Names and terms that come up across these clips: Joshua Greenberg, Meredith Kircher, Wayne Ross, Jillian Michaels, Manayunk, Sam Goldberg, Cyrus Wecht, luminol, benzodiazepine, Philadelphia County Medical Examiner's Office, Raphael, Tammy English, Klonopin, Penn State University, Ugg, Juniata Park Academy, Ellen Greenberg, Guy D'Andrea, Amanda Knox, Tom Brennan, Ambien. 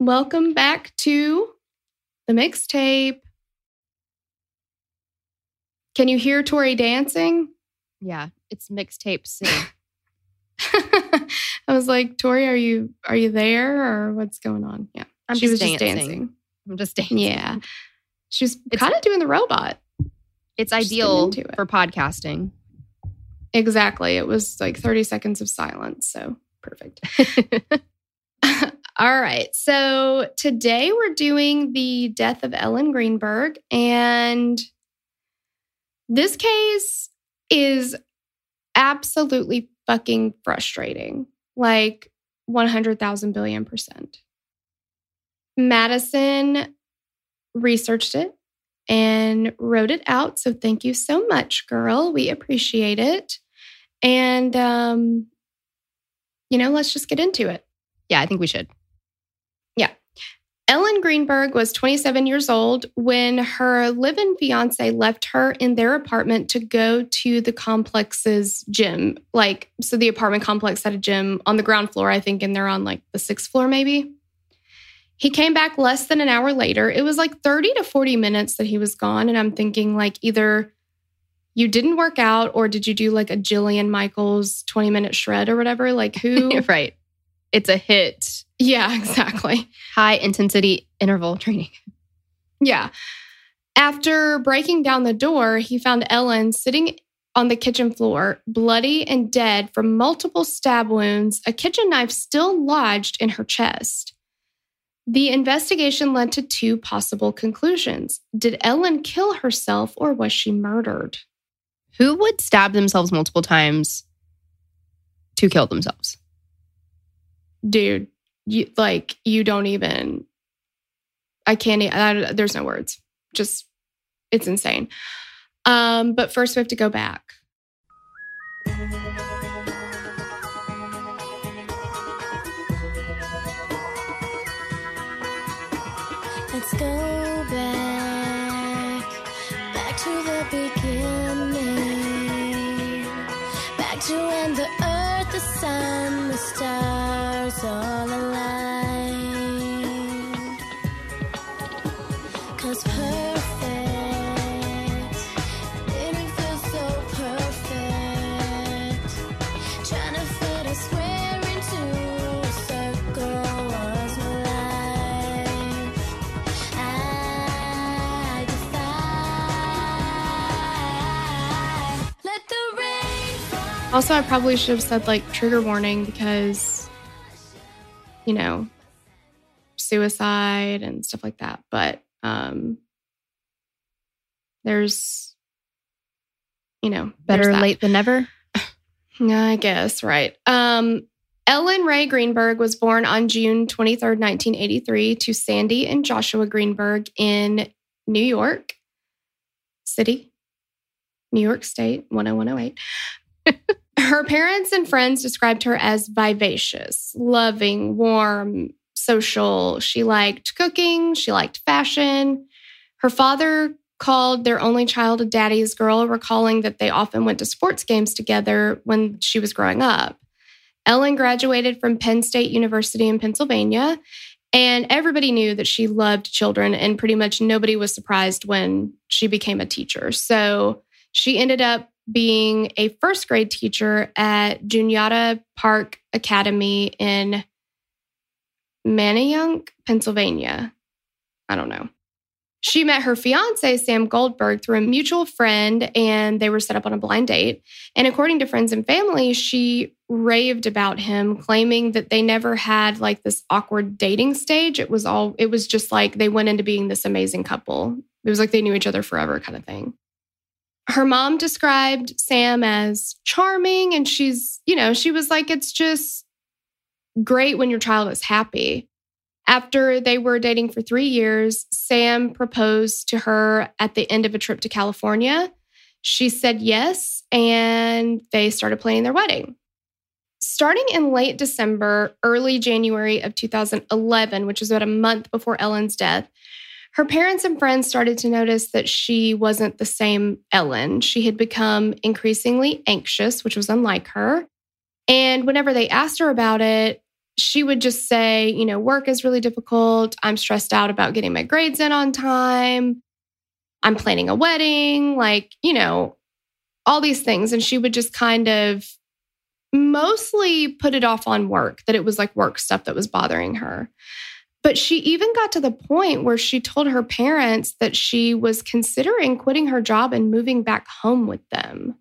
Welcome back to the mixtape. Can you hear Tori dancing? Yeah, it's mixtape C. I was like, Tori, are you there or what's going on? Yeah, she was just dancing. I'm just dancing. Yeah, she's kind of doing the robot. It's ideal for podcasting. Exactly. It was like 30 seconds of silence, so perfect. All right. So today we're doing the death of Ellen Greenberg. And this case is absolutely fucking frustrating. Like 100,000 billion %. Madison researched it and wrote it out. So thank you so much, girl. We appreciate it. And, let's just get into it. Yeah, I think we should. Ellen Greenberg was 27 years old when her live-in fiance left her in their apartment to go to the complex's gym. Like, so the apartment complex had a gym on the ground floor, I think, and they're on like the 6th floor maybe. He came back less than an hour later. It was like 30 to 40 minutes that he was gone. And I'm thinking like either you didn't work out or did you do like a Jillian Michaels 20-minute shred or whatever? Like who? Right. It's a hit. Yeah, exactly. High intensity interval training. Yeah. After breaking down the door, he found Ellen sitting on the kitchen floor, bloody and dead from multiple stab wounds, a kitchen knife still lodged in her chest. The investigation led to two possible conclusions. Did Ellen kill herself or was she murdered? Who would stab themselves multiple times to kill themselves? Dude, there's no words. Just, it's insane. But first we have to go back. Let's go back to the beginning, back to when the earth, the sun, the stars, all aligned, 'cause perfect, it feels so perfect, trying to fit a square into a circle was my life, I defy, let the rain fall. Also, I probably should have said like trigger warning because suicide and stuff like that. But there's, better late than never. I guess, right. Ellen Ray Greenberg was born on June 23rd, 1983 to Sandy and Joshua Greenberg in New York City, New York State, 10108. Her parents and friends described her as vivacious, loving, warm, social. She liked cooking. She liked fashion. Her father called their only child a daddy's girl, recalling that they often went to sports games together when she was growing up. Ellen graduated from Penn State University in Pennsylvania, and everybody knew that she loved children, and pretty much nobody was surprised when she became a teacher. So she ended up being a first grade teacher at Juniata Park Academy in Manayunk, Pennsylvania. I don't know. She met her fiance, Sam Goldberg, through a mutual friend, and they were set up on a blind date. And according to friends and family, she raved about him, claiming that they never had like this awkward dating stage. It was just like they went into being this amazing couple. It was like they knew each other forever kind of thing. Her mom described Sam as charming, and she was like, it's just great when your child is happy. After they were dating for 3 years, Sam proposed to her at the end of a trip to California. She said yes, and they started planning their wedding. Starting in late December, early January of 2011, which was about a month before Ellen's death, her parents and friends started to notice that she wasn't the same Ellen. She had become increasingly anxious, which was unlike her. And whenever they asked her about it, she would just say, work is really difficult. I'm stressed out about getting my grades in on time. I'm planning a wedding, all these things. And she would just kind of mostly put it off on work, that it was like work stuff that was bothering her. But she even got to the point where she told her parents that she was considering quitting her job and moving back home with them.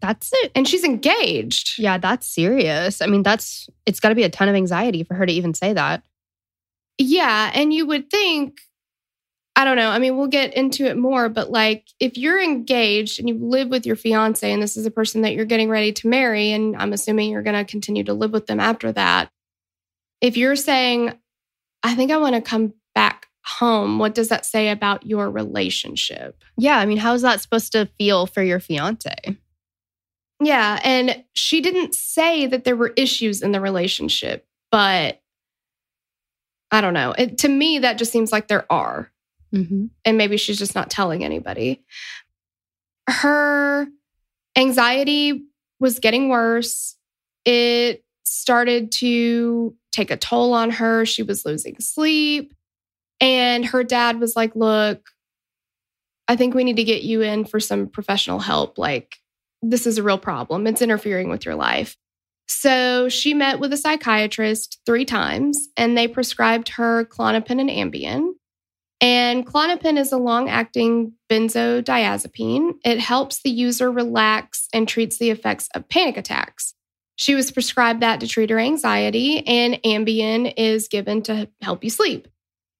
That's it. And she's engaged. Yeah, that's serious. I mean, it's got to be a ton of anxiety for her to even say that. Yeah. And you would think, I don't know. I mean, we'll get into it more, but if you're engaged and you live with your fiance and this is a person that you're getting ready to marry, and I'm assuming you're going to continue to live with them after that. If you're saying, I think I want to come back home, what does that say about your relationship? Yeah. I mean, how is that supposed to feel for your fiance? Yeah, and she didn't say that there were issues in the relationship, but I don't know. To me, that just seems like there are. Mm-hmm. And maybe she's just not telling anybody. Her anxiety was getting worse. It started to take a toll on her. She was losing sleep. And her dad was like, look, I think we need to get you in for some professional help. This is a real problem. It's interfering with your life. So she met with a psychiatrist 3 times, and they prescribed her Klonopin and Ambien. And Klonopin is a long-acting benzodiazepine. It helps the user relax and treats the effects of panic attacks. She was prescribed that to treat her anxiety, and Ambien is given to help you sleep.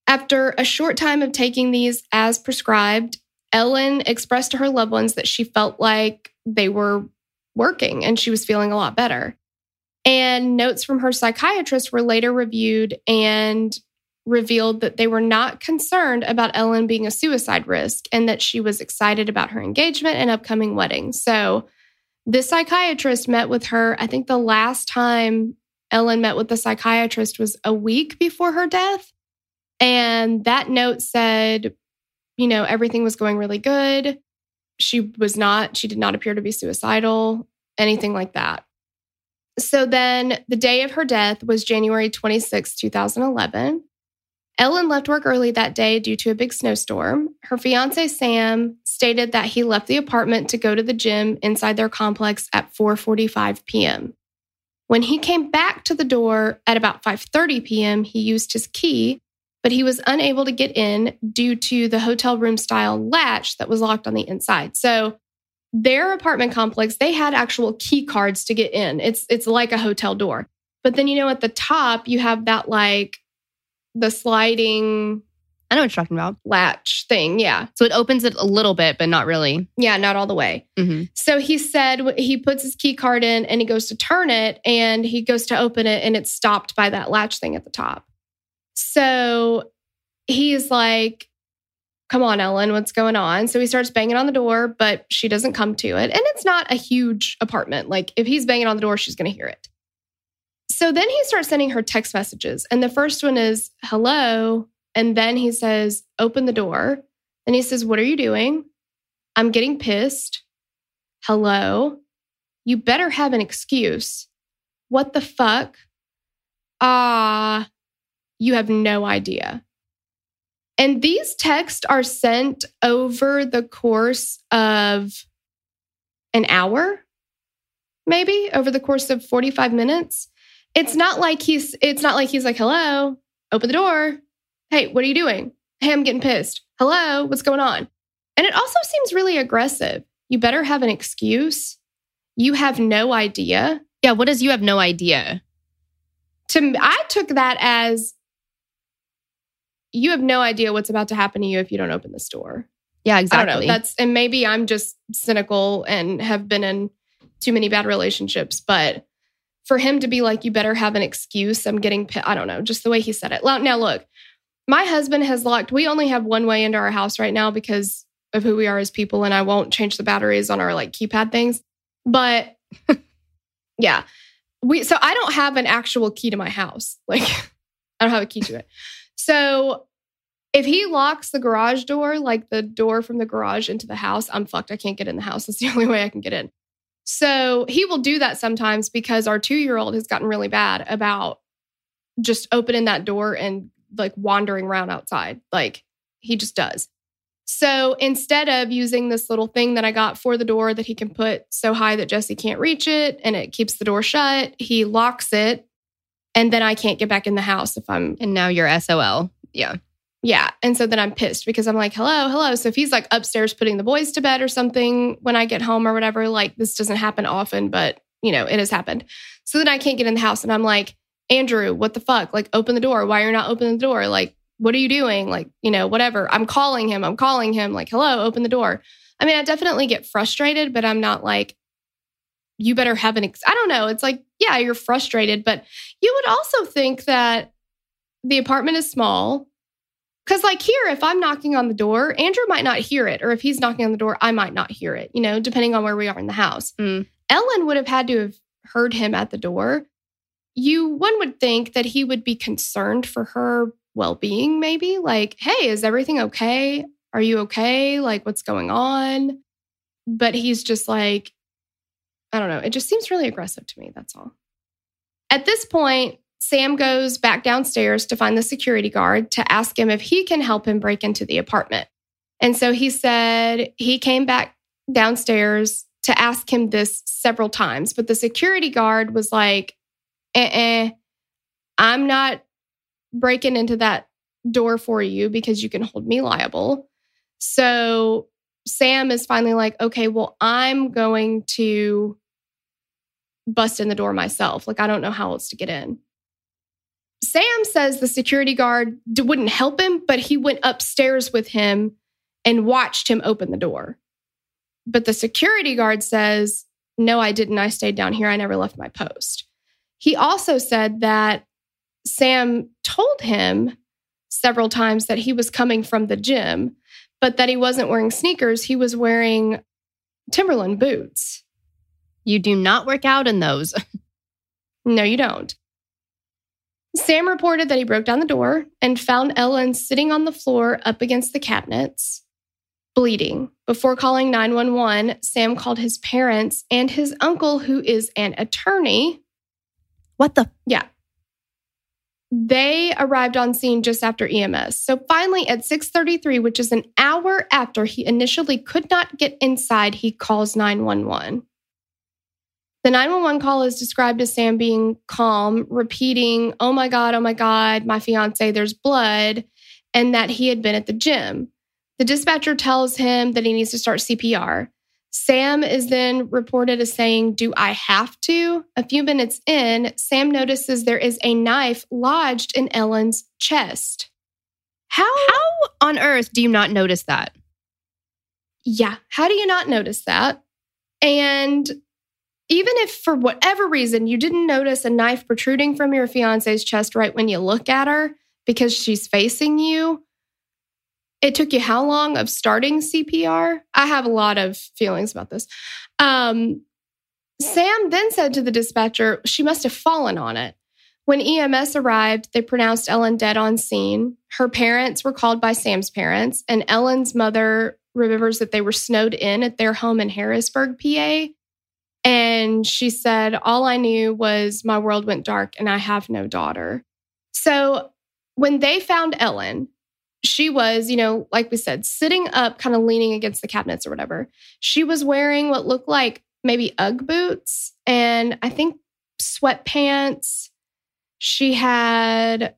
After a short time of taking these as prescribed, Ellen expressed to her loved ones that she felt like they were working and she was feeling a lot better. And notes from her psychiatrist were later reviewed and revealed that they were not concerned about Ellen being a suicide risk and that she was excited about her engagement and upcoming wedding. So this psychiatrist met with her. I think the last time Ellen met with the psychiatrist was a week before her death. And that note said, everything was going really good. She did not appear to be suicidal, anything like that. So then the day of her death was January 26, 2011. Ellen left work early that day due to a big snowstorm. Her fiance, Sam, stated that he left the apartment to go to the gym inside their complex at 4:45 p.m. When he came back to the door at about 5:30 p.m., he used his key, but he was unable to get in due to the hotel room style latch that was locked on the inside. So their apartment complex, they had actual key cards to get in. It's like a hotel door. But then, at the top, you have that the sliding... I know what you're talking about. Latch thing, yeah. So it opens it a little bit, but not really. Yeah, not all the way. Mm-hmm. So he said he puts his key card in and he goes to turn it and he goes to open it and it's stopped by that latch thing at the top. So he's like, come on, Ellen, what's going on? So he starts banging on the door, but she doesn't come to it. And it's not a huge apartment. If he's banging on the door, she's going to hear it. So then he starts sending her text messages. And the first one is, hello. And then he says, open the door. And he says, what are you doing? I'm getting pissed. Hello. You better have an excuse. What the fuck? You have no idea. And these texts are sent over the course of an hour, maybe over the course of 45 minutes. It's not like he's like, hello, open the door. Hey, what are you doing? Hey, I'm getting pissed. Hello, what's going on? And it also seems really aggressive. You better have an excuse. You have no idea. Yeah, what does you have no idea? I took that as you have no idea what's about to happen to you if you don't open this door. Yeah, exactly. I don't know. And maybe I'm just cynical and have been in too many bad relationships, but for him to be like, you better have an excuse. I'm getting pissed. I don't know, just the way he said it. Now look, my husband has locked, we only have one way into our house right now because of who we are as people, and I won't change the batteries on our like keypad things. But yeah, so I don't have an actual key to my house. Like I don't have a key to it. So if he locks the garage door, like the door from the garage into the house, I'm fucked. I can't get in the house. That's the only way I can get in. So he will do that sometimes because our 2-year-old has gotten really bad about just opening that door and like wandering around outside. Like he just does. So instead of using this little thing that I got for the door that he can put so high that Jesse can't reach it and it keeps the door shut, he locks it and then I can't get back in the house if I'm... And now you're SOL. Yeah. Yeah. And so then I'm pissed because I'm like, hello, hello. So if he's like upstairs putting the boys to bed or something when I get home or whatever, like this doesn't happen often, but you know, it has happened. So then I can't get in the house and I'm like, Andrew, what the fuck? Like open the door. Why are you not opening the door? Like, what are you doing? Like, you know, whatever. I'm calling him like, hello, open the door. I mean, I definitely get frustrated, but I'm not like, you better have I don't know. It's like, yeah, you're frustrated, but you would also think that the apartment is small. Because like here, if I'm knocking on the door, Andrew might not hear it. Or if he's knocking on the door, I might not hear it, you know, depending on where we are in the house. Mm. Ellen would have had to have heard him at the door. One would think that he would be concerned for her well-being, maybe. Like, hey, is everything okay? Are you okay? Like, what's going on? But he's just like, I don't know. It just seems really aggressive to me. That's all. At this point, Sam goes back downstairs to find the security guard to ask him if he can help him break into the apartment. And so he said he came back downstairs to ask him this several times, but the security guard was like, I'm not breaking into that door for you because you can hold me liable. So Sam is finally like, okay, well, I'm going to bust in the door myself. Like, I don't know how else to get in. Sam says the security guard wouldn't help him, but he went upstairs with him and watched him open the door. But the security guard says, no, I didn't. I stayed down here. I never left my post. He also said that Sam told him several times that he was coming from the gym, but that he wasn't wearing sneakers. He was wearing Timberland boots. You do not work out in those. No, you don't. Sam reported that he broke down the door and found Ellen sitting on the floor up against the cabinets, bleeding. Before calling 911, Sam called his parents and his uncle, who is an attorney. What the? Yeah. They arrived on scene just after EMS. So finally at 6:33, which is an hour after he initially could not get inside, he calls 911. The 911 call is described as Sam being calm, repeating, oh my God, my fiance, there's blood, and that he had been at the gym. The dispatcher tells him that he needs to start CPR. Sam is then reported as saying, do I have to? A few minutes in, Sam notices there is a knife lodged in Ellen's chest. How on earth do you not notice that? Yeah, how do you not notice that? And even if for whatever reason you didn't notice a knife protruding from your fiance's chest right when you look at her because she's facing you, it took you how long of starting CPR? I have a lot of feelings about this. Sam then said to the dispatcher, she must have fallen on it. When EMS arrived, they pronounced Ellen dead on scene. Her parents were called by Sam's parents, and Ellen's mother remembers that they were snowed in at their home in Harrisburg, PA. And she said, all I knew was my world went dark and I have no daughter. So when they found Ellen, she was, you know, like we said, sitting up, kind of leaning against the cabinets or whatever. She was wearing what looked like maybe Ugg boots and I think sweatpants She had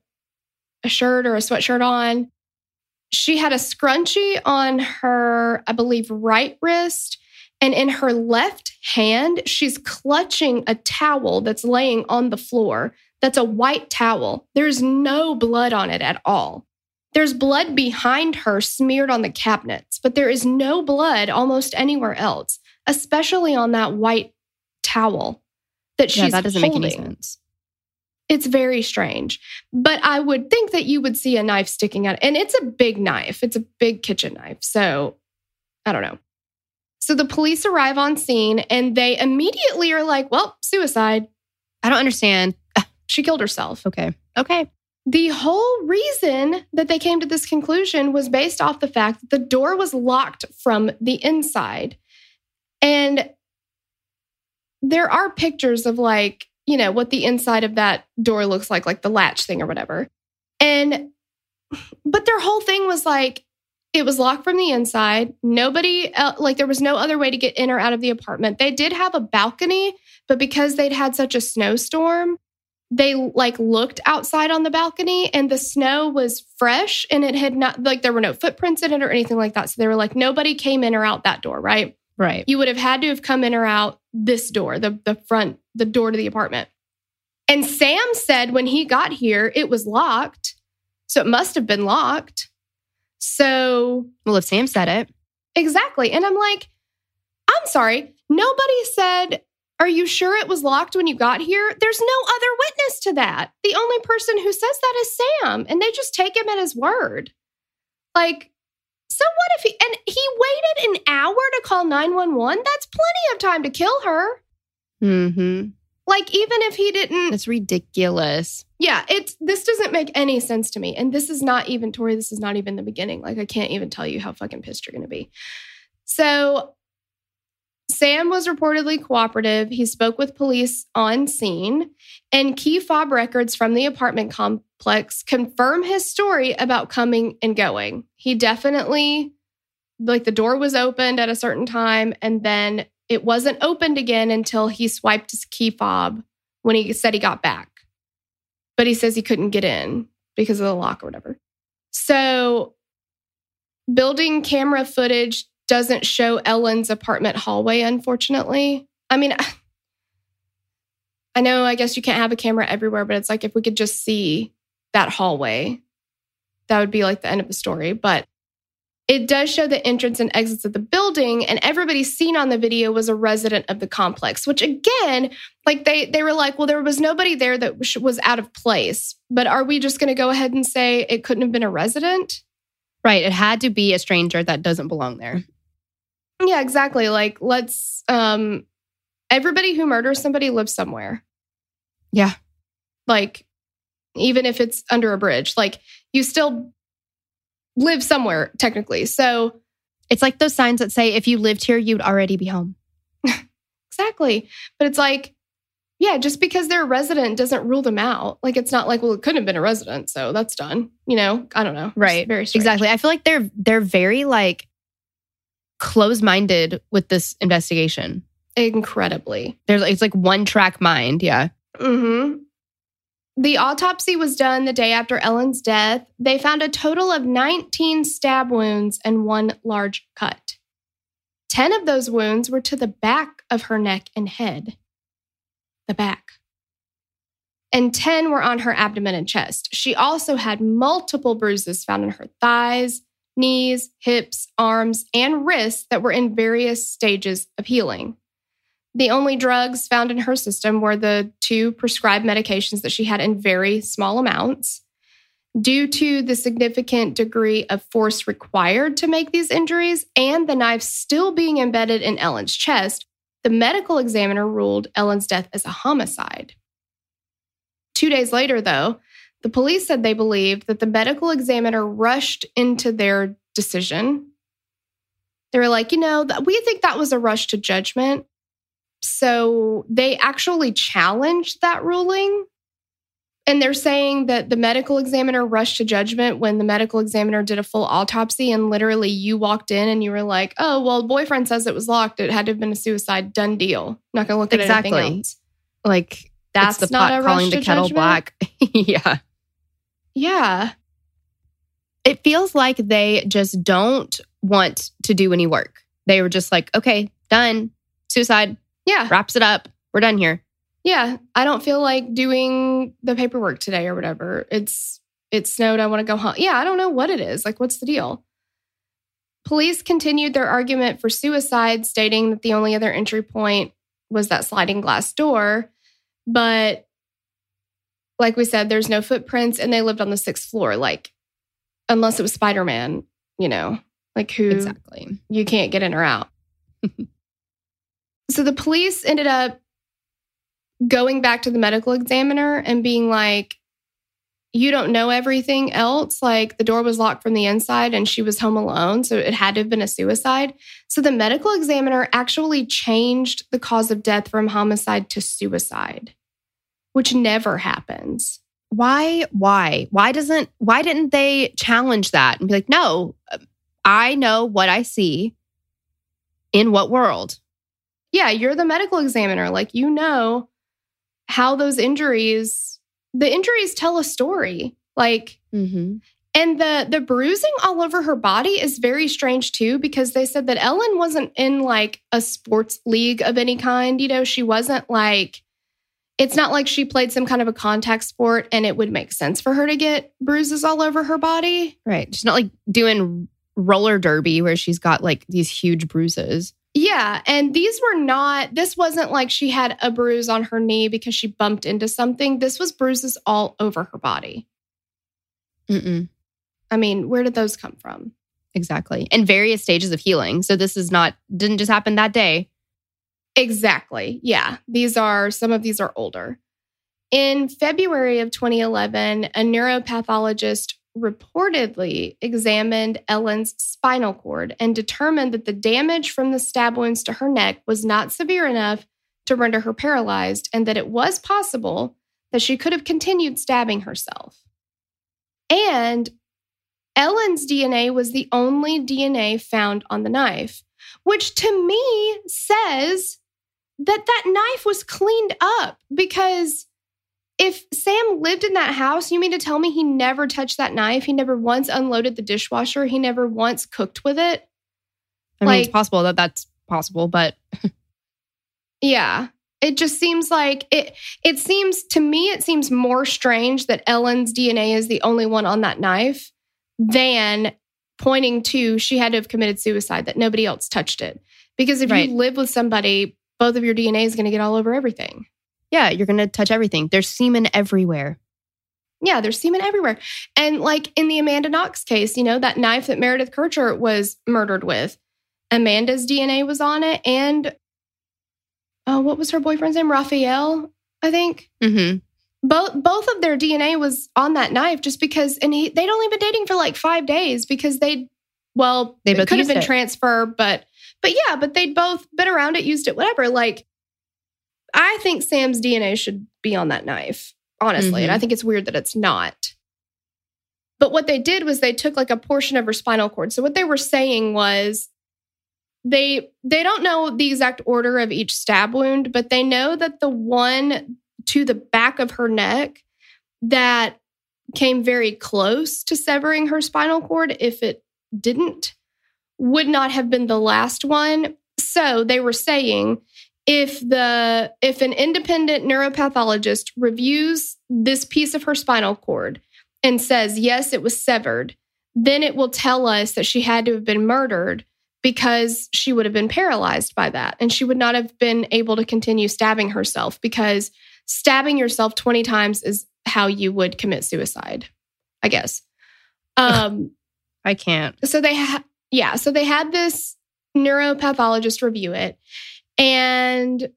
a shirt or a sweatshirt on. She had a scrunchie on her, I believe, right wrist. And in her left hand, she's clutching a towel that's laying on the floor. That's a white towel. There's no blood on it at all. There's blood behind her smeared on the cabinets, but there is no blood almost anywhere else, especially on that white towel that she's holding. Yeah, that doesn't make any sense. It's very strange. But I would think that you would see a knife sticking out. And it's a big knife. It's a big kitchen knife. So I don't know. So the police arrive on scene and they immediately are like, well, suicide. I don't understand. She killed herself. Okay. The whole reason that they came to this conclusion was based off the fact that the door was locked from the inside. And there are pictures of like, you know, what the inside of that door looks like the latch thing or whatever. But their whole thing was like, it was locked from the inside. Nobody else, like there was no other way to get in or out of the apartment. They did have a balcony, but because they'd had such a snowstorm, they like looked outside on the balcony and the snow was fresh and it had not, like there were no footprints in it or anything like that. So they were like, nobody came in or out that door, right? Right. You would have had to have come in or out this door, the door to the apartment. And Sam said when he got here, it was locked. So it must have been locked. So, well, if Sam said it. Exactly. And I'm like, I'm sorry. Nobody said, are you sure it was locked when you got here? There's no other witness to that. The only person who says that is Sam. And they just take him at his word. Like, so what if he waited an hour to call 911? That's plenty of time to kill her. Mm-hmm. Like, even if he didn't... It's ridiculous. Yeah, this doesn't make any sense to me. And this is not even, Tori, this is not even the beginning. Like, I can't even tell you how fucking pissed you're going to be. So, Sam was reportedly cooperative. He spoke with police on scene. And key fob records from the apartment complex confirm his story about coming and going. He definitely... Like, the door was opened at a certain time, and then... It wasn't opened again until he swiped his key fob when he said he got back. But he says he couldn't get in because of the lock or whatever. So building camera footage doesn't show Ellen's apartment hallway, unfortunately. I mean, I know, I guess you can't have a camera everywhere, but it's like if we could just see that hallway, that would be like the end of the story. But it does show the entrance and exits of the building, and everybody seen on the video was a resident of the complex, which again, like they were like, well, there was nobody there that was out of place, but are we just going to go ahead and say it couldn't have been a resident? Right. It had to be a stranger that doesn't belong there. Yeah, exactly. Like let's, everybody who murders somebody lives somewhere. Yeah. Like even if it's under a bridge, like you still... live somewhere, technically. So it's like those signs that say, if you lived here, you'd already be home. Exactly. But it's like, yeah, just because they're a resident doesn't rule them out. Like, it's not like, well, it couldn't have been a resident, so that's done. You know, I don't know. Right. It's very strange. Exactly. I feel like they're very like close-minded with this investigation. Incredibly. It's like one-track mind. Yeah. Mm-hmm. The autopsy was done the day after Ellen's death. They found a total of 19 stab wounds and one large cut. 10 of those wounds were to the back of her neck and head. The back. And 10 were on her abdomen and chest. She also had multiple bruises found in her thighs, knees, hips, arms, and wrists that were in various stages of healing. The only drugs found in her system were the two prescribed medications that she had in very small amounts. Due to the significant degree of force required to make these injuries and the knife still being embedded in Ellen's chest, the medical examiner ruled Ellen's death as a homicide. 2 days later, though, the police said they believed that the medical examiner rushed into their decision. They were like, you know, we think that was a rush to judgment. So they actually challenged that ruling. And they're saying that the medical examiner rushed to judgment when the medical examiner did a full autopsy and literally you walked in and you were like, oh, well, boyfriend says it was locked. It had to have been a suicide, done deal. Not going to look at anything else. Like, That's the pot calling the kettle black. Yeah. Yeah. It feels like they just don't want to do any work. They were just like, okay, done. Suicide. Yeah. Wraps it up. We're done here. Yeah. I don't feel like doing the paperwork today or whatever. It snowed. I want to go home. Yeah. I don't know what it is. Like, what's the deal? Police continued their argument for suicide, stating that the only other entry point was that sliding glass door. But like we said, there's no footprints and they lived on the 6th floor. Like, unless it was Spider-Man, you know, like who exactly you can't get in or out. So the police ended up going back to the medical examiner and being like, you don't know everything else. Like, the door was locked from the inside and she was home alone. So it had to have been a suicide. So the medical examiner actually changed the cause of death from homicide to suicide, which never happens. Why didn't they challenge that and be like, no, I know what I see in what world? Yeah, you're the medical examiner. Like, you know how those injuries, the injuries tell a story. Like, mm-hmm. And the bruising all over her body is very strange too, because they said that Ellen wasn't in like a sports league of any kind. You know, she wasn't like, it's not like she played some kind of a contact sport and it would make sense for her to get bruises all over her body. Right. She's not like doing roller derby where she's got like these huge bruises. Yeah. And this wasn't like she had a bruise on her knee because she bumped into something. This was bruises all over her body. Mm-mm. I mean, where did those come from? Exactly. And various stages of healing. So this didn't just happen that day. Exactly. Yeah. Some of these are older. In February of 2011, a neuropathologist reportedly examined Ellen's spinal cord and determined that the damage from the stab wounds to her neck was not severe enough to render her paralyzed, and that it was possible that she could have continued stabbing herself. And Ellen's DNA was the only DNA found on the knife, which to me says that knife was cleaned up, because if Sam lived in that house, you mean to tell me he never touched that knife? He never once unloaded the dishwasher? He never once cooked with it? I mean, it's possible that that's possible, but... Yeah. It just seems like... It seems more strange that Ellen's DNA is the only one on that knife than pointing to she had to have committed suicide, that nobody else touched it. Because if you live with somebody, both of your DNA is going to get all over everything. Yeah, you're going to touch everything. There's semen everywhere. Yeah, there's semen everywhere. And like in the Amanda Knox case, you know, that knife that Meredith Kircher was murdered with, Amanda's DNA was on it. And, what was her boyfriend's name? Raphael, I think. Mm-hmm. Both of their DNA was on that knife just because, and they'd only been dating for like 5 days because they could have been transfer, but they'd both been around it, used it, whatever. Like, I think Sam's DNA should be on that knife, honestly. Mm-hmm. And I think it's weird that it's not. But what they did was they took like a portion of her spinal cord. So what they were saying was they don't know the exact order of each stab wound, but they know that the one to the back of her neck that came very close to severing her spinal cord, if it didn't, would not have been the last one. So they were saying... If an independent neuropathologist reviews this piece of her spinal cord and says, yes, it was severed, then it will tell us that she had to have been murdered because she would have been paralyzed by that. And she would not have been able to continue stabbing herself, because stabbing yourself 20 times is how you would commit suicide, I guess. I can't. So they had this neuropathologist review it. And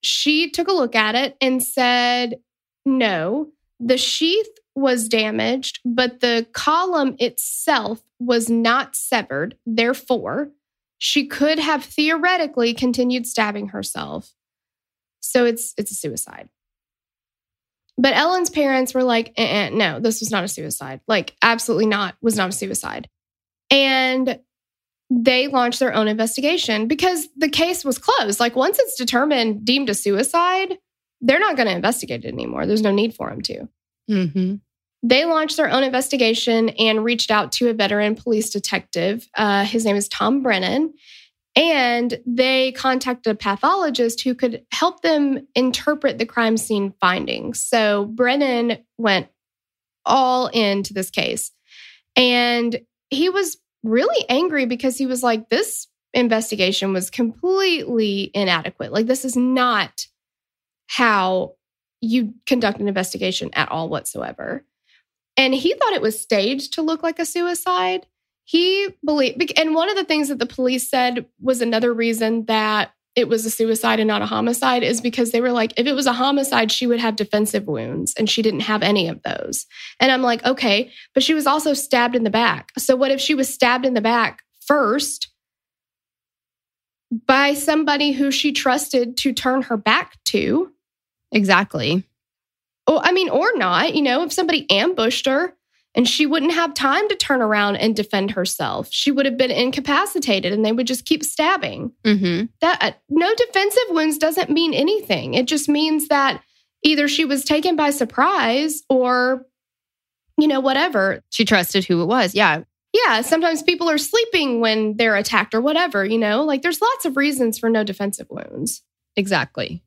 she took a look at it and said, no, the sheath was damaged, but the column itself was not severed. Therefore, she could have theoretically continued stabbing herself. So it's a suicide. But Ellen's parents were like, no, this was not a suicide. Like, absolutely not, was not a suicide. And they launched their own investigation because the case was closed. Like, once it's determined, deemed a suicide, they're not going to investigate it anymore. There's no need for them to. Mm-hmm. They launched their own investigation and reached out to a veteran police detective. His name is Tom Brennan. And they contacted a pathologist who could help them interpret the crime scene findings. So Brennan went all into this case. And he was really angry because he was like, this investigation was completely inadequate. Like, this is not how you conduct an investigation at all whatsoever. And he thought it was staged to look like a suicide. He believed, and one of the things that the police said was another reason that it was a suicide and not a homicide is because they were like, if it was a homicide, she would have defensive wounds, and she didn't have any of those. And I'm like, okay, but she was also stabbed in the back. So what if she was stabbed in the back first by somebody who she trusted to turn her back to? Exactly. Oh, I mean, or not, you know, if somebody ambushed her, and she wouldn't have time to turn around and defend herself. She would have been incapacitated, and they would just keep stabbing. Mm-hmm. That no defensive wounds doesn't mean anything. It just means that either she was taken by surprise or, you know, whatever. She trusted who it was. Yeah. Yeah. Sometimes people are sleeping when they're attacked or whatever, you know, like there's lots of reasons for no defensive wounds. Exactly.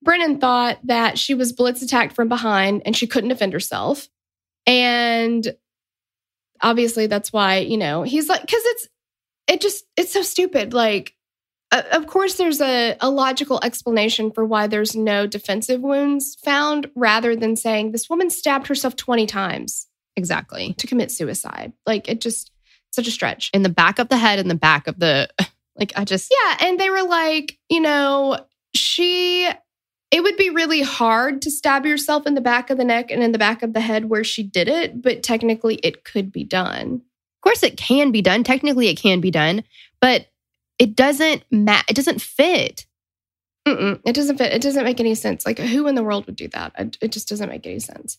Brennan thought that she was blitz attacked from behind and she couldn't defend herself. And obviously that's why, you know, he's like, because it's so stupid. Like, of course there's a logical explanation for why there's no defensive wounds found rather than saying this woman stabbed herself 20 times. Exactly. To commit suicide. Like, it just, such a stretch. In the back of the head, in the back of the, like, I just. Yeah. And they were like, you know, it would be really hard to stab yourself in the back of the neck and in the back of the head where she did it, but technically it could be done. Of course it can be done. Technically it can be done, but it doesn't fit. Mm-mm, it doesn't fit. It doesn't make any sense. Like, who in the world would do that? It just doesn't make any sense.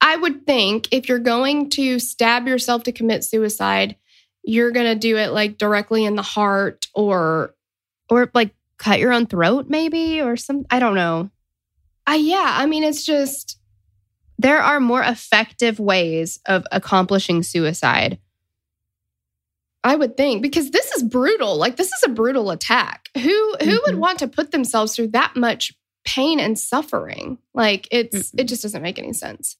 I would think if you're going to stab yourself to commit suicide, you're going to do it like directly in the heart or like cut your own throat maybe or some. I don't know. Yeah, I mean, it's just, there are more effective ways of accomplishing suicide. I would think, because this is brutal. Like, this is a brutal attack. Who would want to put themselves through that much pain and suffering? Like, it just doesn't make any sense.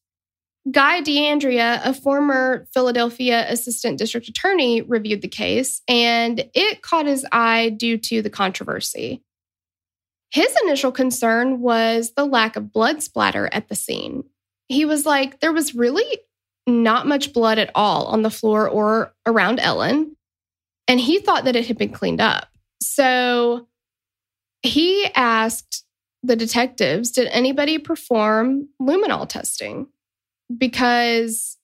Guy D'Andrea, a former Philadelphia assistant district attorney, reviewed the case, and it caught his eye due to the controversy. His initial concern was the lack of blood splatter at the scene. He was like, there was really not much blood at all on the floor or around Ellen, and he thought that it had been cleaned up. So he asked the detectives, did anybody perform luminol testing? Because,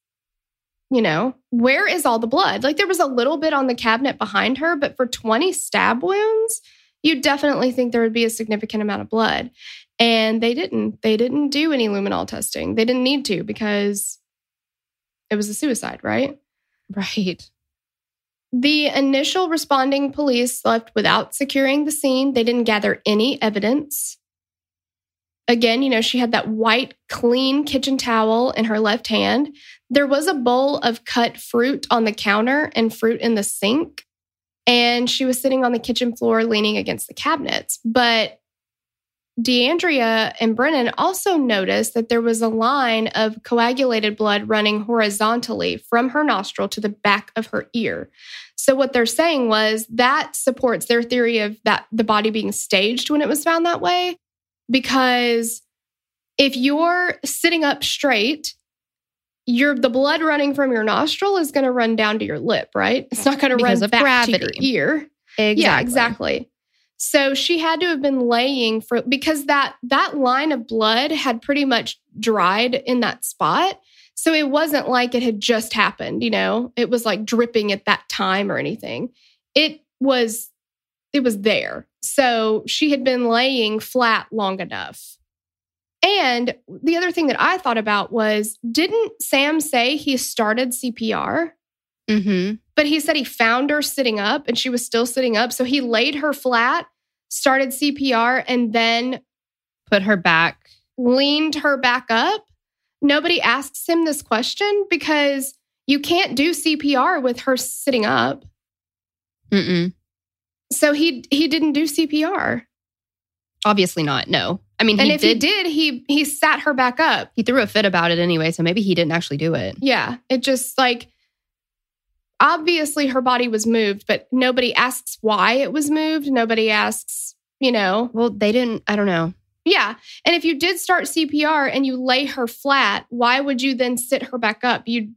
you know, where is all the blood? Like, there was a little bit on the cabinet behind her, but for 20 stab wounds, you'd definitely think there would be a significant amount of blood. And they didn't. They didn't do any luminol testing. They didn't need to because it was a suicide, right? Right. The initial responding police left without securing the scene. They didn't gather any evidence. Again, you know, she had that white, clean kitchen towel in her left hand. There was a bowl of cut fruit on the counter and fruit in the sink. And she was sitting on the kitchen floor leaning against the cabinets. But D'Andrea and Brennan also noticed that there was a line of coagulated blood running horizontally from her nostril to the back of her ear. So what they're saying was that supports their theory of that the body being staged when it was found that way. Because if you're sitting up straight, the blood running from your nostril is going to run down to your lip, right? It's not going to run back gravity. To your ear. Exactly. Yeah, exactly. So she had to have been laying for, because that line of blood had pretty much dried in that spot. So it wasn't like it had just happened, you know? It was like dripping at that time or anything. It was there. So she had been laying flat long enough. And the other thing that I thought about was, didn't Sam say he started CPR? Mm-hmm. But he said he found her sitting up and she was still sitting up. So he laid her flat, started CPR, and then put her back, leaned her back up. Nobody asks him this question because you can't do CPR with her sitting up. So he didn't do CPR. Obviously not, no. I mean, he sat her back up. He threw a fit about it anyway, so maybe he didn't actually do it. Yeah, it just like, obviously her body was moved, but nobody asks why it was moved. Nobody asks, you know. Well, they didn't, I don't know. Yeah, and if you did start CPR and you lay her flat, why would you then sit her back up? You'd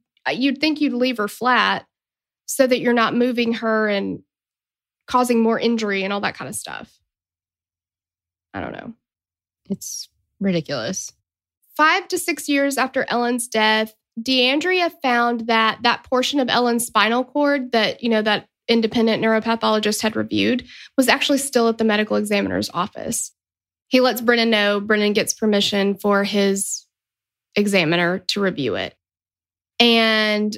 think you'd leave her flat so that you're not moving her and causing more injury and all that kind of stuff. I don't know. It's ridiculous. 5 to 6 years after Ellen's death, D'Andrea found that that portion of Ellen's spinal cord that, you know, that independent neuropathologist had reviewed was actually still at the medical examiner's office. He lets Brennan know. Brennan gets permission for his examiner to review it. And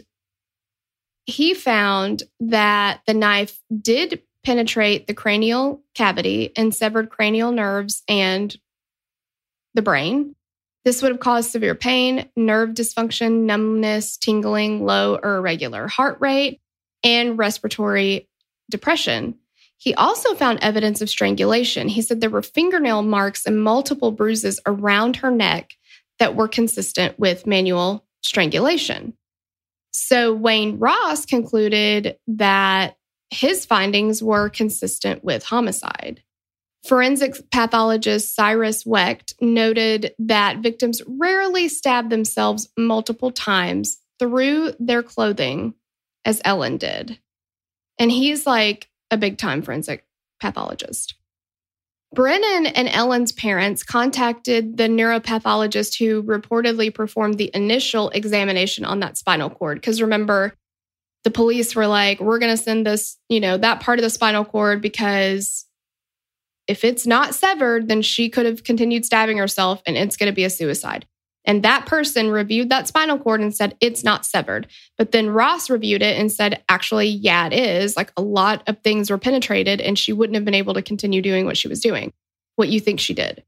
he found that the knife did penetrate the cranial cavity and severed cranial nerves and the brain. This would have caused severe pain, nerve dysfunction, numbness, tingling, low or irregular heart rate, and respiratory depression. He also found evidence of strangulation. He said there were fingernail marks and multiple bruises around her neck that were consistent with manual strangulation. So Wayne Ross concluded that his findings were consistent with homicide. Forensic pathologist Cyrus Wecht noted that victims rarely stabbed themselves multiple times through their clothing as Ellen did. And he's like, a big-time forensic pathologist. Brennan and Ellen's parents contacted the neuropathologist who reportedly performed the initial examination on that spinal cord. Because remember, the police were like, we're going to send this, you know, that part of the spinal cord because if it's not severed, then she could have continued stabbing herself and it's going to be a suicide. And that person reviewed that spinal cord and said, it's not severed. But then Ross reviewed it and said, actually, yeah, it is. Like a lot of things were penetrated and she wouldn't have been able to continue doing what she was doing, what you think she did.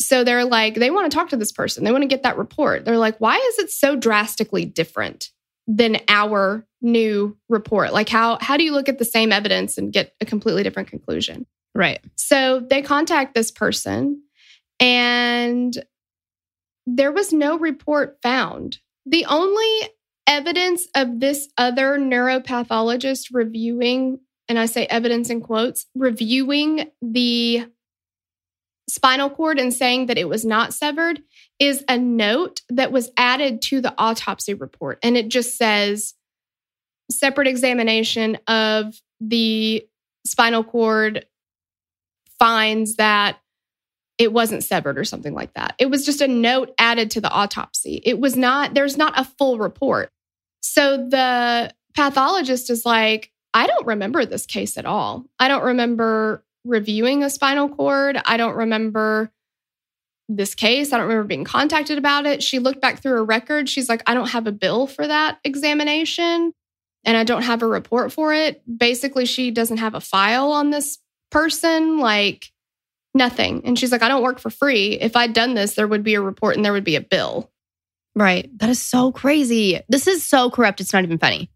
So they're like, they want to talk to this person. They want to get that report. They're like, why is it so drastically different than our new report? Like how do you look at the same evidence and get a completely different conclusion? Right. So they contact this person and there was no report found. The only evidence of this other neuropathologist reviewing, and I say evidence in quotes, reviewing the spinal cord and saying that it was not severed is a note that was added to the autopsy report. And it just says, separate examination of the spinal cord finds that it wasn't severed or something like that. It was just a note added to the autopsy. It was not, there's not a full report. So the pathologist is like, I don't remember this case at all. I don't remember reviewing a spinal cord. I don't remember this case. I don't remember being contacted about it. She looked back through her record. She's like, I don't have a bill for that examination and I don't have a report for it. Basically, she doesn't have a file on this person. Like, nothing. And she's like, I don't work for free. If I'd done this, there would be a report and there would be a bill. Right. That is so crazy. This is so corrupt. It's not even funny.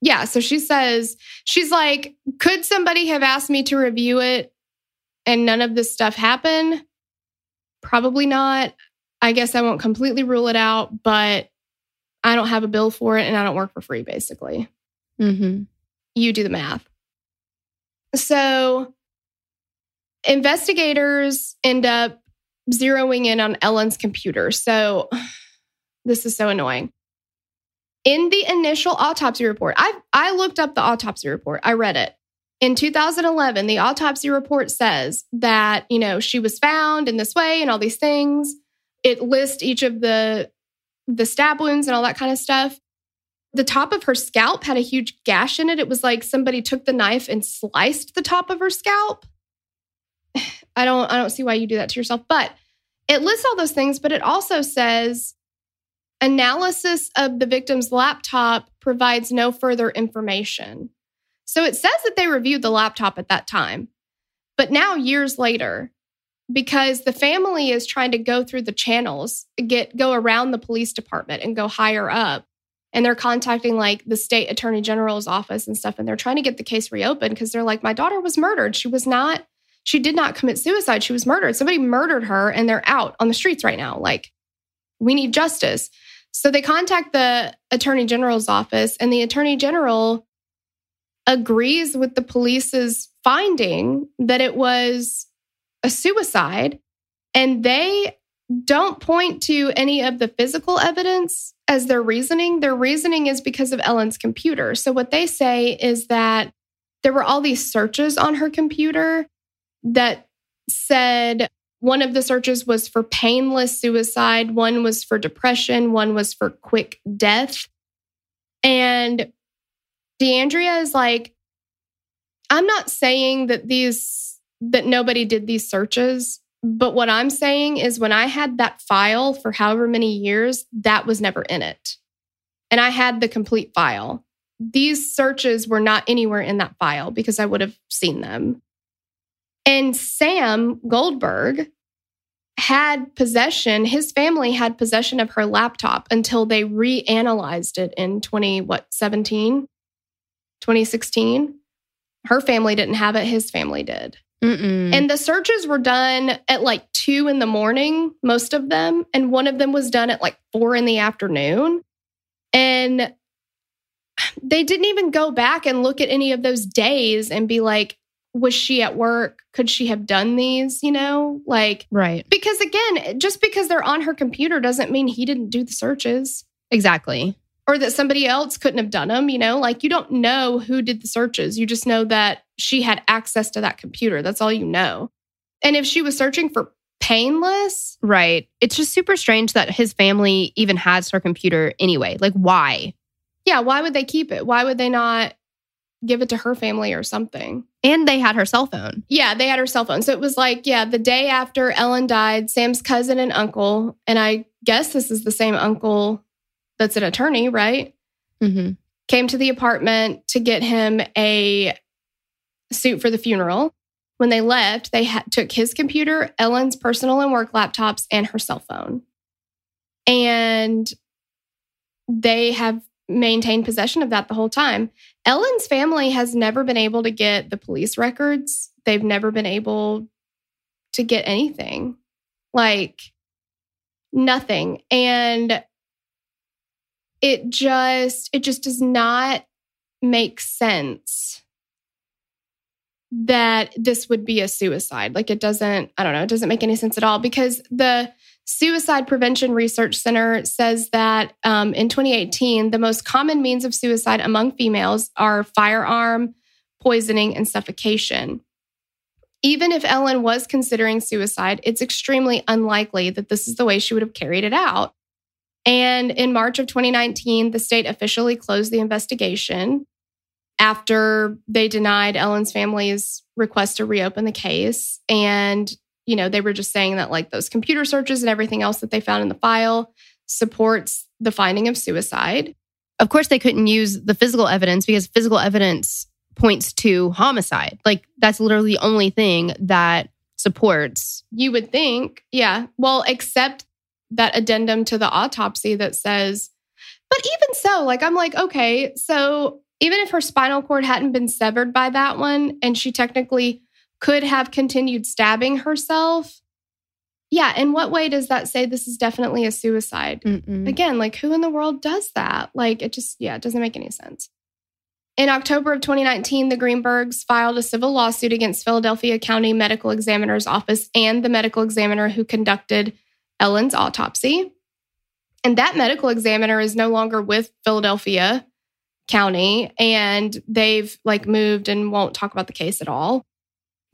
Yeah. So she says, she's like, could somebody have asked me to review it and none of this stuff happened? Probably not. I guess I won't completely rule it out, but I don't have a bill for it and I don't work for free, basically. Mm-hmm. You do the math. So investigators end up zeroing in on Ellen's computer. So this is so annoying. In the initial autopsy report, I looked up the autopsy report. I read it. In 2011, the autopsy report says that, you know, she was found in this way and all these things. It lists each of the stab wounds and all that kind of stuff. The top of her scalp had a huge gash in it. It was like somebody took the knife and sliced the top of her scalp. I don't see why you do that to yourself, but it lists all those things, but it also says analysis of the victim's laptop provides no further information. So it says that they reviewed the laptop at that time, but now years later, because the family is trying to go through the channels, go around the police department and go higher up. And they're contacting like the state attorney general's office and stuff. And they're trying to get the case reopened because they're like, my daughter was murdered. She did not commit suicide. She was murdered. Somebody murdered her and they're out on the streets right now. Like, we need justice. So they contact the attorney general's office, and the attorney general agrees with the police's finding that it was a suicide. And they don't point to any of the physical evidence as their reasoning. Their reasoning is because of Ellen's computer. So what they say is that there were all these searches on her computer that said one of the searches was for painless suicide, one was for depression, one was for quick death. And D'Andrea is like, I'm not saying that nobody did these searches, but what I'm saying is when I had that file for however many years, that was never in it. And I had the complete file. These searches were not anywhere in that file because I would have seen them. And Sam Goldberg his family had possession of her laptop until they reanalyzed it in 2016. Her family didn't have it, his family did. Mm-mm. And the searches were done at like 2 a.m, most of them. And one of them was done at like 4 p.m. And they didn't even go back and look at any of those days and be like, was she at work? Could she have done these? You know, like, right. Because again, just because they're on her computer doesn't mean he didn't do the searches. Exactly. Or that somebody else couldn't have done them. You know, like, you don't know who did the searches. You just know that she had access to that computer. That's all you know. And if she was searching for painless. Right. It's just super strange that his family even has her computer anyway. Like, why? Yeah. Why would they keep it? Why would they not give it to her family or something? And they had her cell phone. Yeah, they had her cell phone. So it was like, yeah, the day after Ellen died, Sam's cousin and uncle, and I guess this is the same uncle that's an attorney, right? Mm-hmm. Came to the apartment to get him a suit for the funeral. When they left, they took his computer, Ellen's personal and work laptops, and her cell phone. And they have maintained possession of that the whole time. Ellen's family has never been able to get the police records. They've never been able to get anything. Like, nothing. And it just does not make sense that this would be a suicide. Like, it doesn't make any sense at all, because the Suicide Prevention Research Center says that in 2018, the most common means of suicide among females are firearm, poisoning, and suffocation. Even if Ellen was considering suicide, it's extremely unlikely that this is the way she would have carried it out. And in March of 2019, the state officially closed the investigation after they denied Ellen's family's request to reopen the case. And you know, they were just saying that like those computer searches and everything else that they found in the file supports the finding of suicide. Of course, they couldn't use the physical evidence because physical evidence points to homicide. Like, that's literally the only thing that supports. You would think, yeah. Well, except that addendum to the autopsy that says, but even so, like, I'm like, okay, so even if her spinal cord hadn't been severed by that one and she technically could have continued stabbing herself. Yeah, in what way does that say this is definitely a suicide? Mm-mm. Again, like, who in the world does that? Like, it doesn't make any sense. In October of 2019, the Greenbergs filed a civil lawsuit against Philadelphia County Medical Examiner's Office and the medical examiner who conducted Ellen's autopsy. And that medical examiner is no longer with Philadelphia County, and they've like moved and won't talk about the case at all.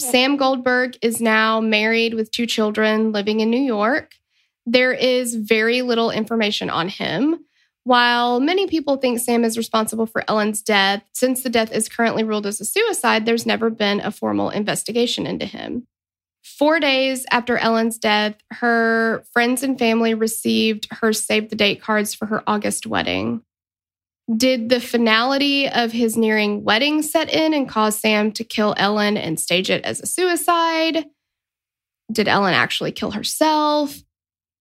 Sam Goldberg is now married with 2 children living in New York. There is very little information on him. While many people think Sam is responsible for Ellen's death, since the death is currently ruled as a suicide, there's never been a formal investigation into him. 4 days after Ellen's death, her friends and family received her save the date cards for her August wedding. Did the finality of his nearing wedding set in and cause Sam to kill Ellen and stage it as a suicide? Did Ellen actually kill herself?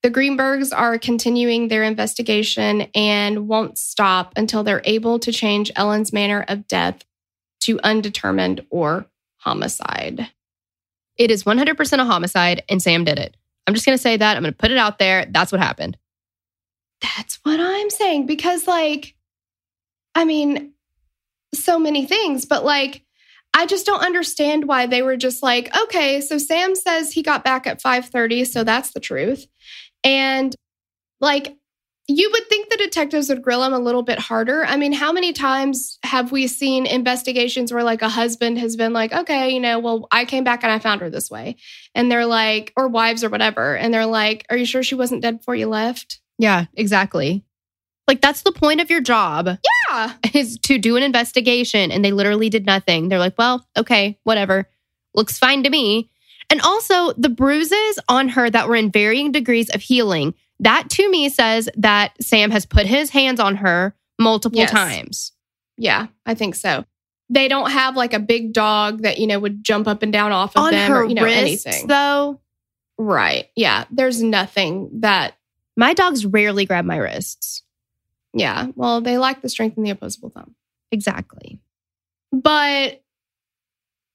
The Greenbergs are continuing their investigation and won't stop until they're able to change Ellen's manner of death to undetermined or homicide. It is 100% a homicide, and Sam did it. I'm just going to say that. I'm going to put it out there. That's what happened. That's what I'm saying. Because, like, I mean, so many things, but, like, I just don't understand why they were just like, okay, so Sam says he got back at 5:30, so that's the truth. And, like, you would think the detectives would grill him a little bit harder. I mean, how many times have we seen investigations where, like, a husband has been like, okay, you know, well, I came back and I found her this way. And they're like, or wives or whatever. And they're like, are you sure she wasn't dead before you left? Yeah, exactly. Like, that's the point of your job. Yeah. Is to do an investigation. And they literally did nothing. They're like, well, okay, whatever. Looks fine to me. And also the bruises on her that were in varying degrees of healing, that to me says that Sam has put his hands on her multiple times. Yeah, I think so. They don't have like a big dog that, you know, would jump up and down off of on them her or, you know, wrists, anything. Though. Right. Yeah. There's nothing that. My dogs rarely grab my wrists. Yeah. Well, they lack the strength in the opposable thumb. Exactly. But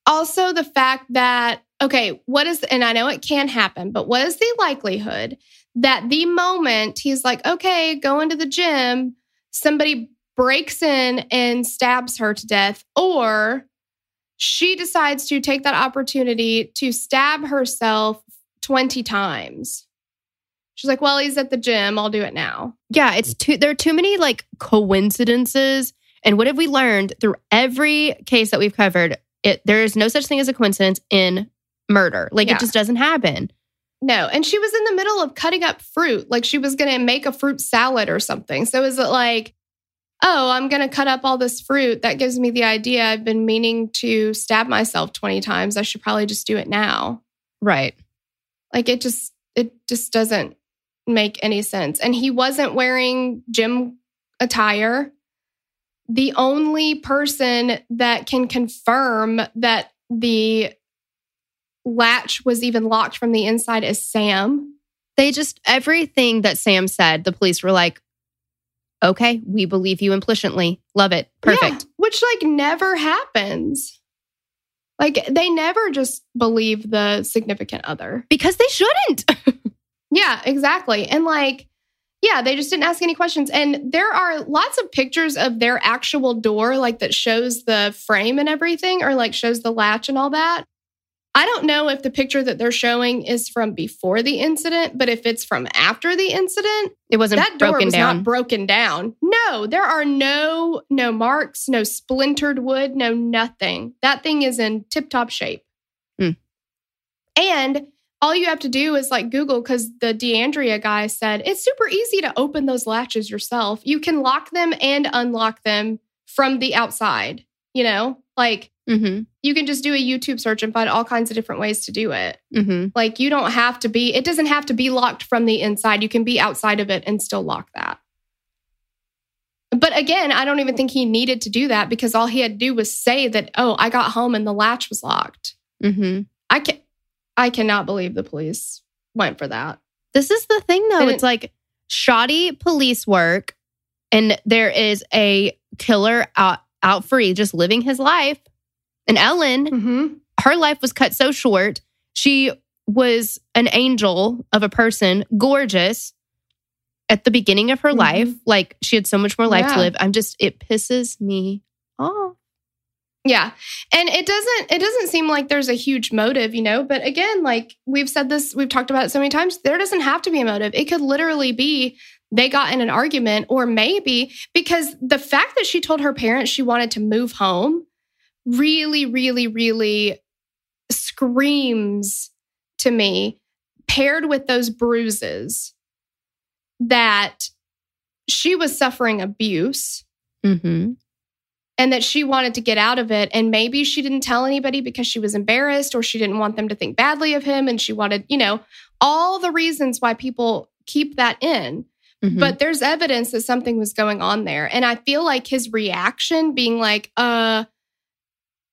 also the fact that, okay, what is, and I know it can happen, but what is the likelihood that the moment he's like, okay, go into the gym, somebody breaks in and stabs her to death, or she decides to take that opportunity to stab herself 20 times? She's like, well, he's at the gym. I'll do it now. Yeah, there are too many like coincidences. And what have we learned through every case that we've covered? There is no such thing as a coincidence in murder. Like, It just doesn't happen. No. And she was in the middle of cutting up fruit. Like, she was going to make a fruit salad or something. So is it like, oh, I'm going to cut up all this fruit. That gives me the idea. I've been meaning to stab myself 20 times. I should probably just do it now. Right. Like, it just doesn't make any sense. And he wasn't wearing gym attire. The only person that can confirm that the latch was even locked from the inside is Sam. Everything that Sam said, the police were like, okay, we believe you implicitly. Love it. Perfect. Yeah, which like never happens. Like, they never just believe the significant other. Because they shouldn't. Yeah, exactly. And like, yeah, they just didn't ask any questions. And there are lots of pictures of their actual door, like that shows the frame and everything, or like shows the latch and all that. I don't know if the picture that they're showing is from before the incident, but if it's from after the incident, it wasn't that door was not broken down. No, there are no marks, no splintered wood, no nothing. That thing is in tip-top shape. Mm. And all you have to do is like Google, because the D'Andrea guy said it's super easy to open those latches yourself. You can lock them and unlock them from the outside, you know, like. Mm-hmm. You can just do a YouTube search and find all kinds of different ways to do it. Mm-hmm. Like, you don't have to be, it doesn't have to be locked from the inside. You can be outside of it and still lock that. But again, I don't even think he needed to do that, because all he had to do was say that, oh, I got home and the latch was locked. Mm-hmm. I cannot believe the police went for that. This is the thing though. It's like shoddy police work, and there is a killer out free, just living his life. And Ellen, her life was cut so short. She was an angel of a person, gorgeous at the beginning of her life. Like, she had so much more life to live. It pisses me off. Yeah. And it doesn't seem like there's a huge motive, you know, but again, like we've said this, we've talked about it so many times, there doesn't have to be a motive. It could literally be they got in an argument, or maybe because the fact that she told her parents she wanted to move home really, really, really screams to me, paired with those bruises, that she was suffering abuse and that she wanted to get out of it. And maybe she didn't tell anybody because she was embarrassed, or she didn't want them to think badly of him. And she wanted, you know, all the reasons why people keep that in. Mm-hmm. But there's evidence that something was going on there. And I feel like his reaction being like,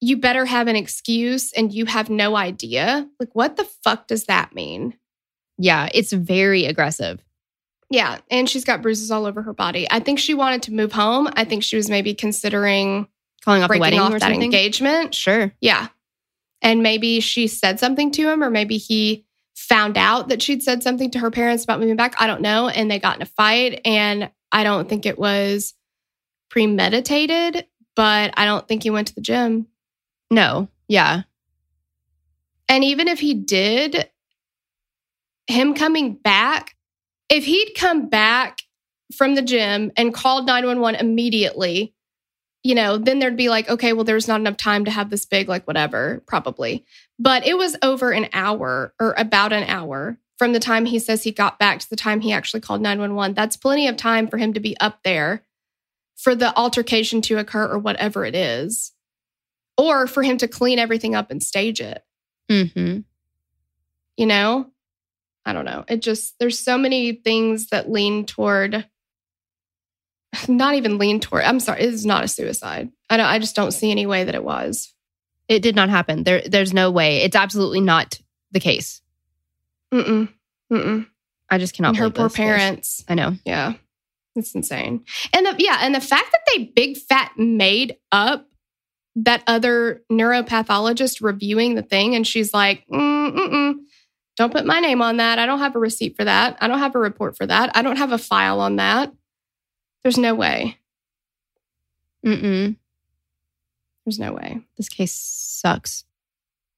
you better have an excuse and you have no idea. Like, what the fuck does that mean? Yeah, it's very aggressive. Yeah, and she's got bruises all over her body. I think she wanted to move home. I think she was maybe considering calling off the wedding or that engagement. Sure. Yeah. And maybe she said something to him, or maybe he found out that she'd said something to her parents about moving back. I don't know. And they got in a fight. And I don't think it was premeditated, but I don't think he went to the gym. No. Yeah. And even if he did, him coming back, if he'd come back from the gym and called 911 immediately, you know, then there'd be like, okay, well, there's not enough time to have this big, like, whatever, probably. But it was over an hour, or about an hour, from the time he says he got back to the time he actually called 911. That's plenty of time for him to be up there for the altercation to occur, or whatever it is, or for him to clean everything up and stage it. Mm-hmm. You know? I don't know. It just, there's so many things that it's not a suicide. I just don't see any way that it was. It did not happen. There's no way. It's absolutely not the case. Mm-mm. I just cannot believe her poor parents. I know. Yeah. It's insane. And the fact that they big fat made up that other neuropathologist reviewing the thing, and she's like, don't put my name on that. I don't have a receipt for that. I don't have a report for that. I don't have a file on that. There's no way. There's no way. This case sucks.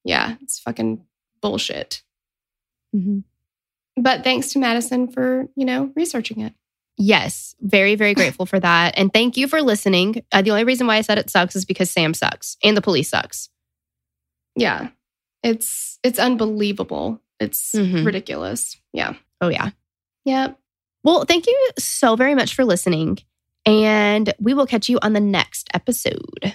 Yeah, it's fucking bullshit. But thanks to Madison for, researching it. Yes, very, very grateful for that. And thank you for listening. The only reason why I said it sucks is because Sam sucks and the police sucks. Yeah, it's unbelievable. It's ridiculous. Yeah. Oh, yeah. Yeah. Well, thank you so very much for listening. And we will catch you on the next episode.